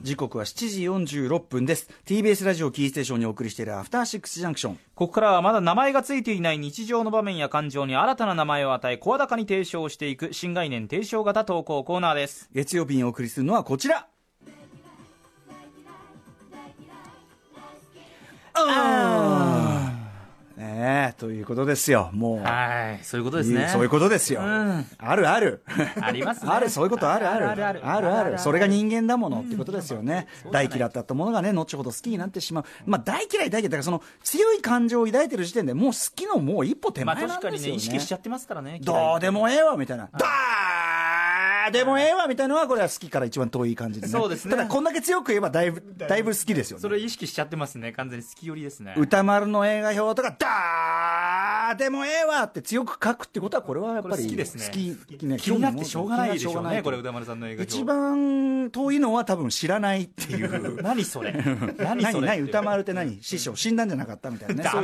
時刻は7時46分です。 TBS ラジオキーステーションにお送りしているアフターシックスジャンクション。ここからはまだ名前がついていない日常の場面や感情に新たな名前を与え、声高に提唱していく新概念提唱型投稿コーナーです。月曜日にお送りするのはこちら、ということですよ。もうはいそういうことですね。そういうことですよ、うん、あるあるありますね。あるそういうことあるあるあるあるあるある。それが人間だものってことですよね。大嫌いだったものがね、後ほど好きになってしまう。まあ大嫌いだからその強い感情を抱いてる時点でもう好きのもう一歩手前なんですよね。まあ確かにね、意識しちゃってますからね。どうでもええわみたいな、ダーでもええわみたいなのはこれは好きから一番遠い感じでね。そうですね。ただこんだけ強く言えばだいぶ好きですよね。それ意識しちゃってますね。完全に好き寄りですね。歌丸の映画表とかダーでもええわって強く書くってことはこれはやっぱり好きですね。好きね、気になってしょうがないでしょうね。これ歌丸さんの映画一番遠いのは多分知らないっていう何それ何歌丸って何師匠死んだんじゃなかったみたいなね。ダ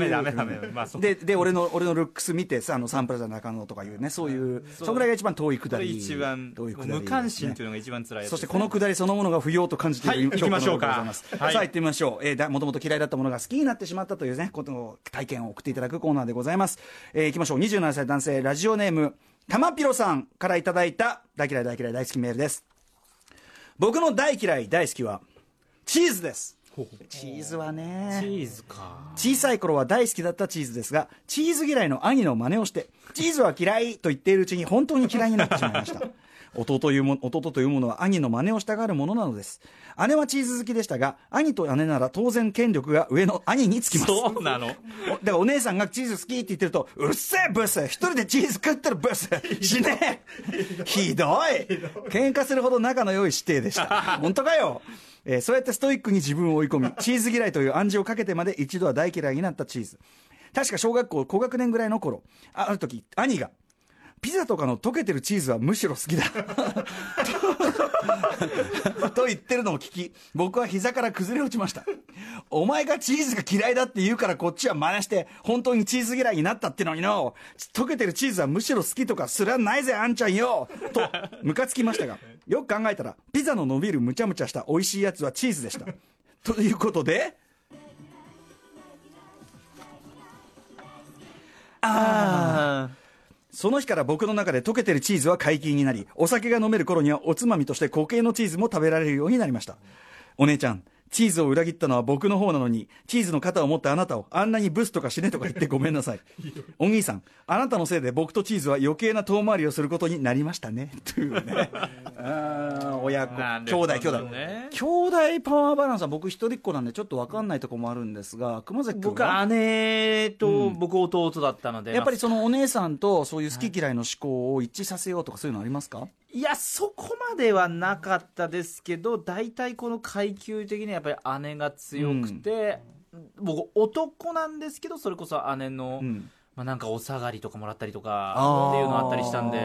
メで俺のルックス見てさ、あのサンプラザ中野とかいうね、そういうそぐらいが一番遠いくだり、一番無関心というのが一番辛い。そしてこのくだりそのものが不要と感じている。いきましょうか。さあ行ってみましょう。もともと嫌いだったものが好きになってしまったというね、ことの体験を送っていただくコーナーでございます。いきましょう。27歳男性、ラジオネームたまぴろさんからいただいた大嫌い大嫌い大好きメールです。僕の大嫌い大好きはチーズです。チーズはね、チーズか。小さい頃は大好きだったチーズですが、チーズ嫌いの兄の真似をしてチーズは嫌いと言っているうちに本当に嫌いになってしまいました弟というものは兄の真似をしたがるものなのです。姉はチーズ好きでしたが、兄と姉なら当然権力が上の兄につきます。そうなの。だからお姉さんがチーズ好きって言ってると、うっせえブス、一人でチーズ食ってるブス、死ねえひどい、喧嘩するほど仲の良い師弟でした本当かよ。そうやってストイックに自分を追い込み、チーズ嫌いという暗示をかけてまで一度は大嫌いになったチーズ。確か小学校高学年ぐらいの頃、ある時兄がピザとかの溶けてるチーズはむしろ好きだと言ってるのを聞き、僕は膝から崩れ落ちました。お前がチーズが嫌いだって言うからこっちは真似して本当にチーズ嫌いになったってのにの、溶けてるチーズはむしろ好きとかすらないぜあんちゃんよとムカつきましたが、よく考えたらピザの伸びるむちゃむちゃした美味しいやつはチーズでしたということで、ああ、その日から僕の中で溶けてるチーズは解禁になり、お酒が飲める頃にはおつまみとして固形のチーズも食べられるようになりました。お姉ちゃん、チーズを裏切ったのは僕の方なのに、チーズの肩を持ったあなたをあんなにブスとか死ねとか言ってごめんなさいお兄さん、あなたのせいで僕とチーズは余計な遠回りをすることになりましたねというねあ、親子、兄弟パワーバランスは僕一人っ子なんでちょっと分かんないとこもあるんですが、熊崎君は僕姉と僕弟だったので、やっぱりそのお姉さんとそういう好き嫌いの思考を一致させようとかそういうのありますか？いや、そこまではなかったですけど、大体この階級的にはやっぱり姉が強くて、僕男なんですけど、それこそ姉の、まあ、なんかお下がりとかもらったりとかっていうのあったりしたんで、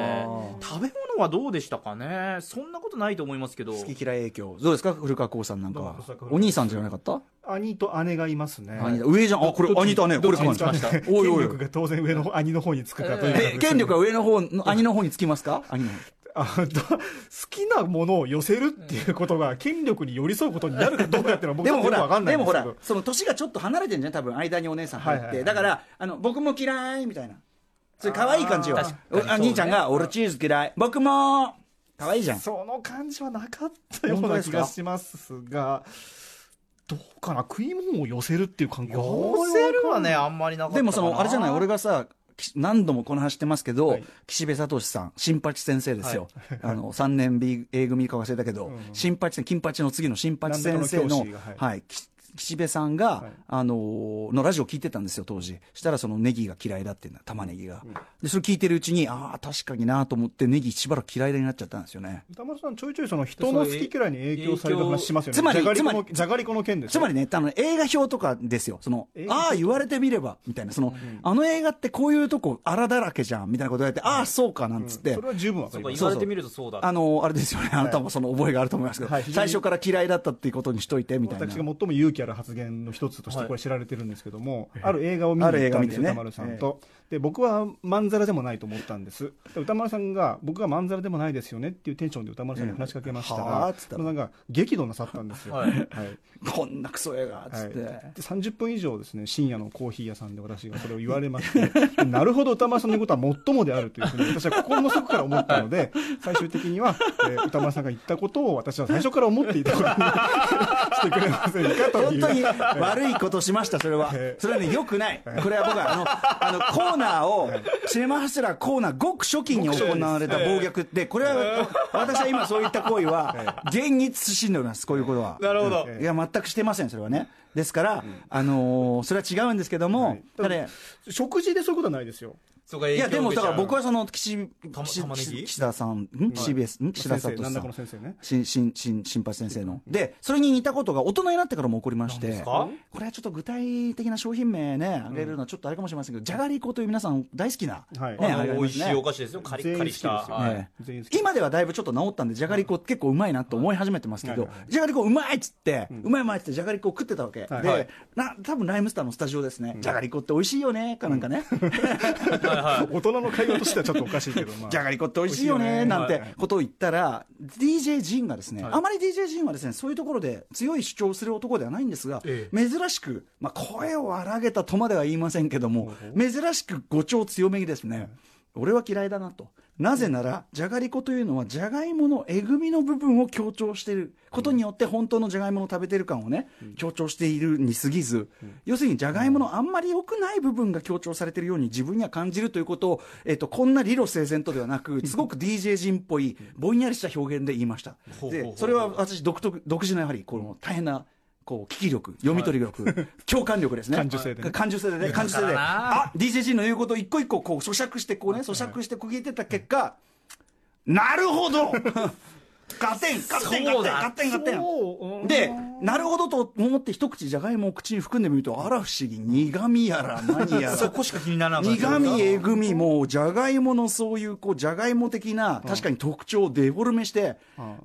食べ物はどうでしたかね。そんなことないと思いますけど、好き嫌い影響どうですか？古川光さんなんかお兄さんじゃなかった？兄と姉がいますね。上じゃん。あ、これ兄と姉、これかました。権力が当然上の兄の方につくかという。権力が上の方の兄の方につきますか？兄の好きなものを寄せるっていうことが権力に寄り添うことになるかどうかっていうのは僕はよく分かんないんですけどでもほら、その年がちょっと離れてるんじゃん、多分間にお姉さん入って、だから僕も嫌いみたいな、それ可愛い感じよ。兄ちゃんが俺チーズ嫌い、僕も可愛いじゃん、その感じはなかったような気がしますが、どうかな、食い物を寄せるっていう感覚、寄せるはねあんまりなかったかな。でもそのあれじゃない、俺がさ何度もこの話してますけど、岸部聡さん、新八先生ですよ、3年 B A 組か忘れたけど、新八、金八の次の新八先生の、岸部さんが、のラジオ聞いてたんですよ当時。したらそのネギが嫌いだっていうの、玉ねぎが、でそれ聞いてるうちに、ああ確かになと思ってネギしばらく嫌いになっちゃったんですよね。歌丸さんちょいちょいその人の好き嫌いに影響される話しますよね。じゃがりこの件です。つまりね、映画表とかですよ。そのああ言われてみればみたいな、その、あの映画ってこういうとこ荒だらけじゃんみたいなこと言われて、ああそうかなんつって、それは十分わかります。言われてみるとそうだ。あれですよね。あなたもその覚えがあると思いますけど、最初から嫌いだったっていうことにしといてみたいな。私が最も勇気ある発言の一つとしてこれ知られてるんですけども、はい、ある映画を見に行ったんです、歌丸さんと、で僕はまんざらでもないと思ったんです。で歌丸さんが僕はまんざらでもないですよねっていうテンションで歌丸さんに話しかけましたら、なんか激怒なさったんですよ、はいはい、こんなクソ映画っつって、はい、で30分以上ですね深夜のコーヒー屋さんで私がそれを言われましてなるほど歌丸さんのことはもっともであるというふうに私は心の底から思ったので、はい、最終的には、歌丸さんが言ったことを私は最初から思っていたことにしてくれませんかという。本当に悪いことしましたそれは、それはね良くない、これは僕はあのコーナーを、シネマハスラーコーナーごく初期に行われた暴虐って、これは私は今そういった行為は現に慎んでおります、こういうことは。なるほど。いや全くしてませんそれはね。ですから、それは違うんですけども、はい、だから食事でそういうことはないですよ。いやでもだから僕はその岸田さん、TBS、岸田さんと新八先生ので、それに似たことが大人になってからも起こりまして、これはちょっと具体的な商品名ねあげるのはちょっとあれかもしれませんけど、じゃがりこという皆さん大好きなおいしいお菓子ですよ、カリッカリした。今ではだいぶちょっと治ったんで、じゃがりこ結構うまいなと思い始めてますけど、じゃがりこうまいっつってうまいうまいっつってじゃがりこを食ってたわけで、多分ライムスターのスタジオですね、じゃがりこっておいしいよねかなんかね、大人の会話としてはちょっとおかしいけど、じゃがりこっておいしいよねなんてことを言ったら、DJ ジンがですね、あまり DJ ジンはですねそういうところで強い主張をする男ではないんですが、珍しく声を荒げたとまでは言いませんけども、珍しく語調強めにですね、俺は嫌いだなと。なぜならじゃがりこというのはじゃがいものえぐみの部分を強調していることによって本当のじゃがいもを食べてる感をね強調しているに過ぎず、要するにじゃがいものあんまり良くない部分が強調されているように自分には感じるということを、こんな理路整然とではなくすごく DJ 人っぽいぼんやりした表現で言いました。でそれは私独自のやはりこの大変なこう聞き力、読み取り力、はい、共感力ですね。感受性でね、感受性で、あ、DJG の言うことを一個一個こう咀嚼してこうね、咀嚼して区切ってた結果、はい、なるほど。勝てんで、なるほどと思って一口じゃがいもを口に含んでみると、あら不思議、苦味やら何やらそこしか気にならない苦味えぐみもじゃがいものそういうこうじゃがいも的な確かに特徴をデフォルメして、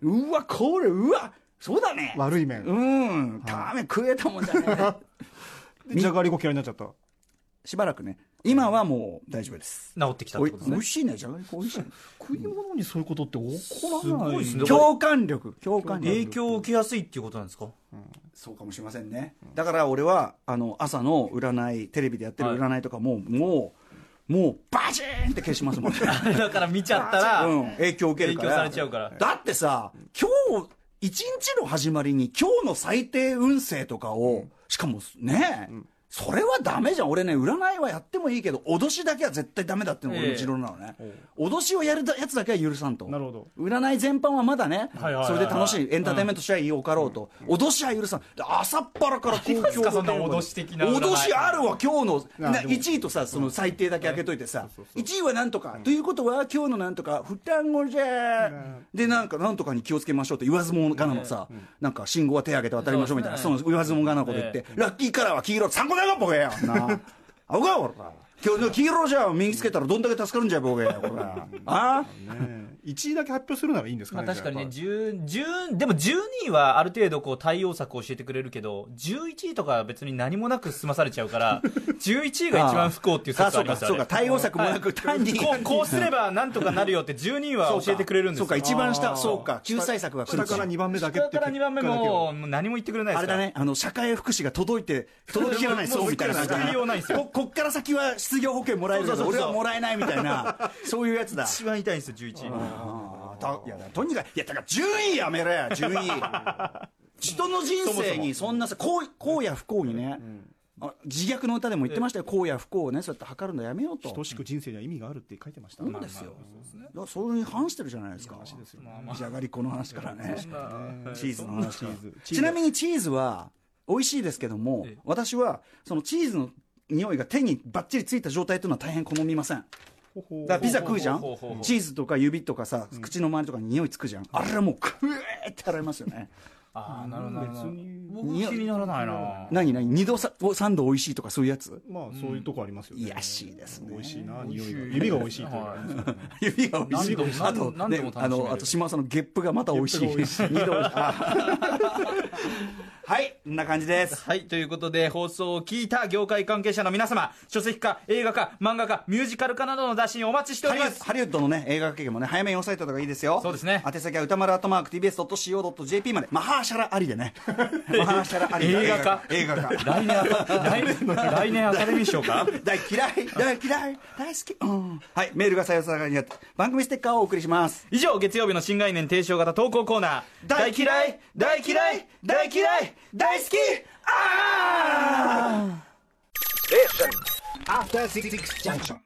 うわこれうわそうだね、悪い面、うん、ため食えたもんじゃねえ。じゃがりこ嫌いになっちゃった、しばらくね。今はもう大丈夫です、治ってきたってことね。美味しいねじゃがりこ、美味しい。食い物にそういうことって起こらないですね。共感力影響を受けやすいっていうことなんですか。そうかもしれませんね。だから俺は朝の占い、テレビでやってる占いとかもうバチーンって消しますもんね。だから見ちゃったら影響受けるから、影響されちゃうから。だってさ、今日一日の始まりに今日の最低運勢とかを、しかもね、それはダメじゃん。俺ね、占いはやってもいいけど脅しだけは絶対ダメだっていうのが俺の持論なのね。脅しをやるやつだけは許さんと。なるほど。占い全般はまだね、それで楽しいエンターテインメントしはよかろうと、脅しは許さん。朝っぱらから公共の脅し的な脅しあるわ。今日の1位とさ、その最低だけ開けといてさ、1位はなんとかということは今日のなんとか双子じゃで、なんかなんとかに気をつけましょうって言わずもがなのさ、なんか信号は手挙げて渡りましょうみたいな、その言わずもがなこと言って、ラッキーカラーは黄色、3個だボケやな。あおかおら。今日の黄色じゃ身につけたらどんだけ助かるんじゃボケやこれ。あ？1位だけ発表するならいいんですかね。確かにね、でも12位はある程度こう対応策を教えてくれるけど、11位とかは別に何もなく済まされちゃうから、11位が一番不幸っていう説がありますよね。そうか、対応策もなく単にこうすればなんとかなるよって12位は教えてくれるんですよ。そうか、一番下、そうか、救済策が来る。下から2番目だけって。下から2番目も何も言ってくれないです。あれだね、社会福祉が届ききらないそうみたいな。こっから先は失業保険もらえるけど俺はもらえないみたいな、そういうやつだ。一番痛いんですよ11位。いやとにかく、いやだから順位やめろや、順位。人の人生にそんなさ、こうや不幸にね、自虐の歌でも言ってましたよ、こうや不幸をねそうやって測るのやめようと。等しく人生には意味があるって書いてました。そうですよ。それに反してるじゃないですか。じゃがりこの話からね、チーズの話。ちなみにチーズは美味しいですけども、私はそのチーズの匂いが手にバッチリついた状態というのは大変好みません。だからピザ食うじゃん、チーズとか指とかさ、口の周りとかに匂いつくじゃん、あれはもうクエーって洗いますよね。ああなるほど、別に僕気にならないな。何2度3度おいしいとかそういうやつ、まあそういうとこありますよね。いやしいですね、おいしいな、匂いが、指がおいしいとか、指がおいしい、あとね、あと島尾さんのゲップがまたおいしい、2度おいしい。はい、こんな感じです。はい、ということで、放送を聞いた業界関係者の皆様、書籍化、映画化、漫画化、ミュージカル化などの打診お待ちしております。ハリウッドのね、映画系もね、早めに押さえた方がいいですよ。そうですね。宛先は歌丸@tbs.co.jp まで。マハーシャラありでね。マハーシャラありで。映画化。映画化。来年アカデミー賞か。大嫌い。大好き。はい、メールが採用された方に番組ステッカーをお送りします。以上、月曜日の新概念提唱型投稿コーナー。大嫌い大好きああ After Six Junction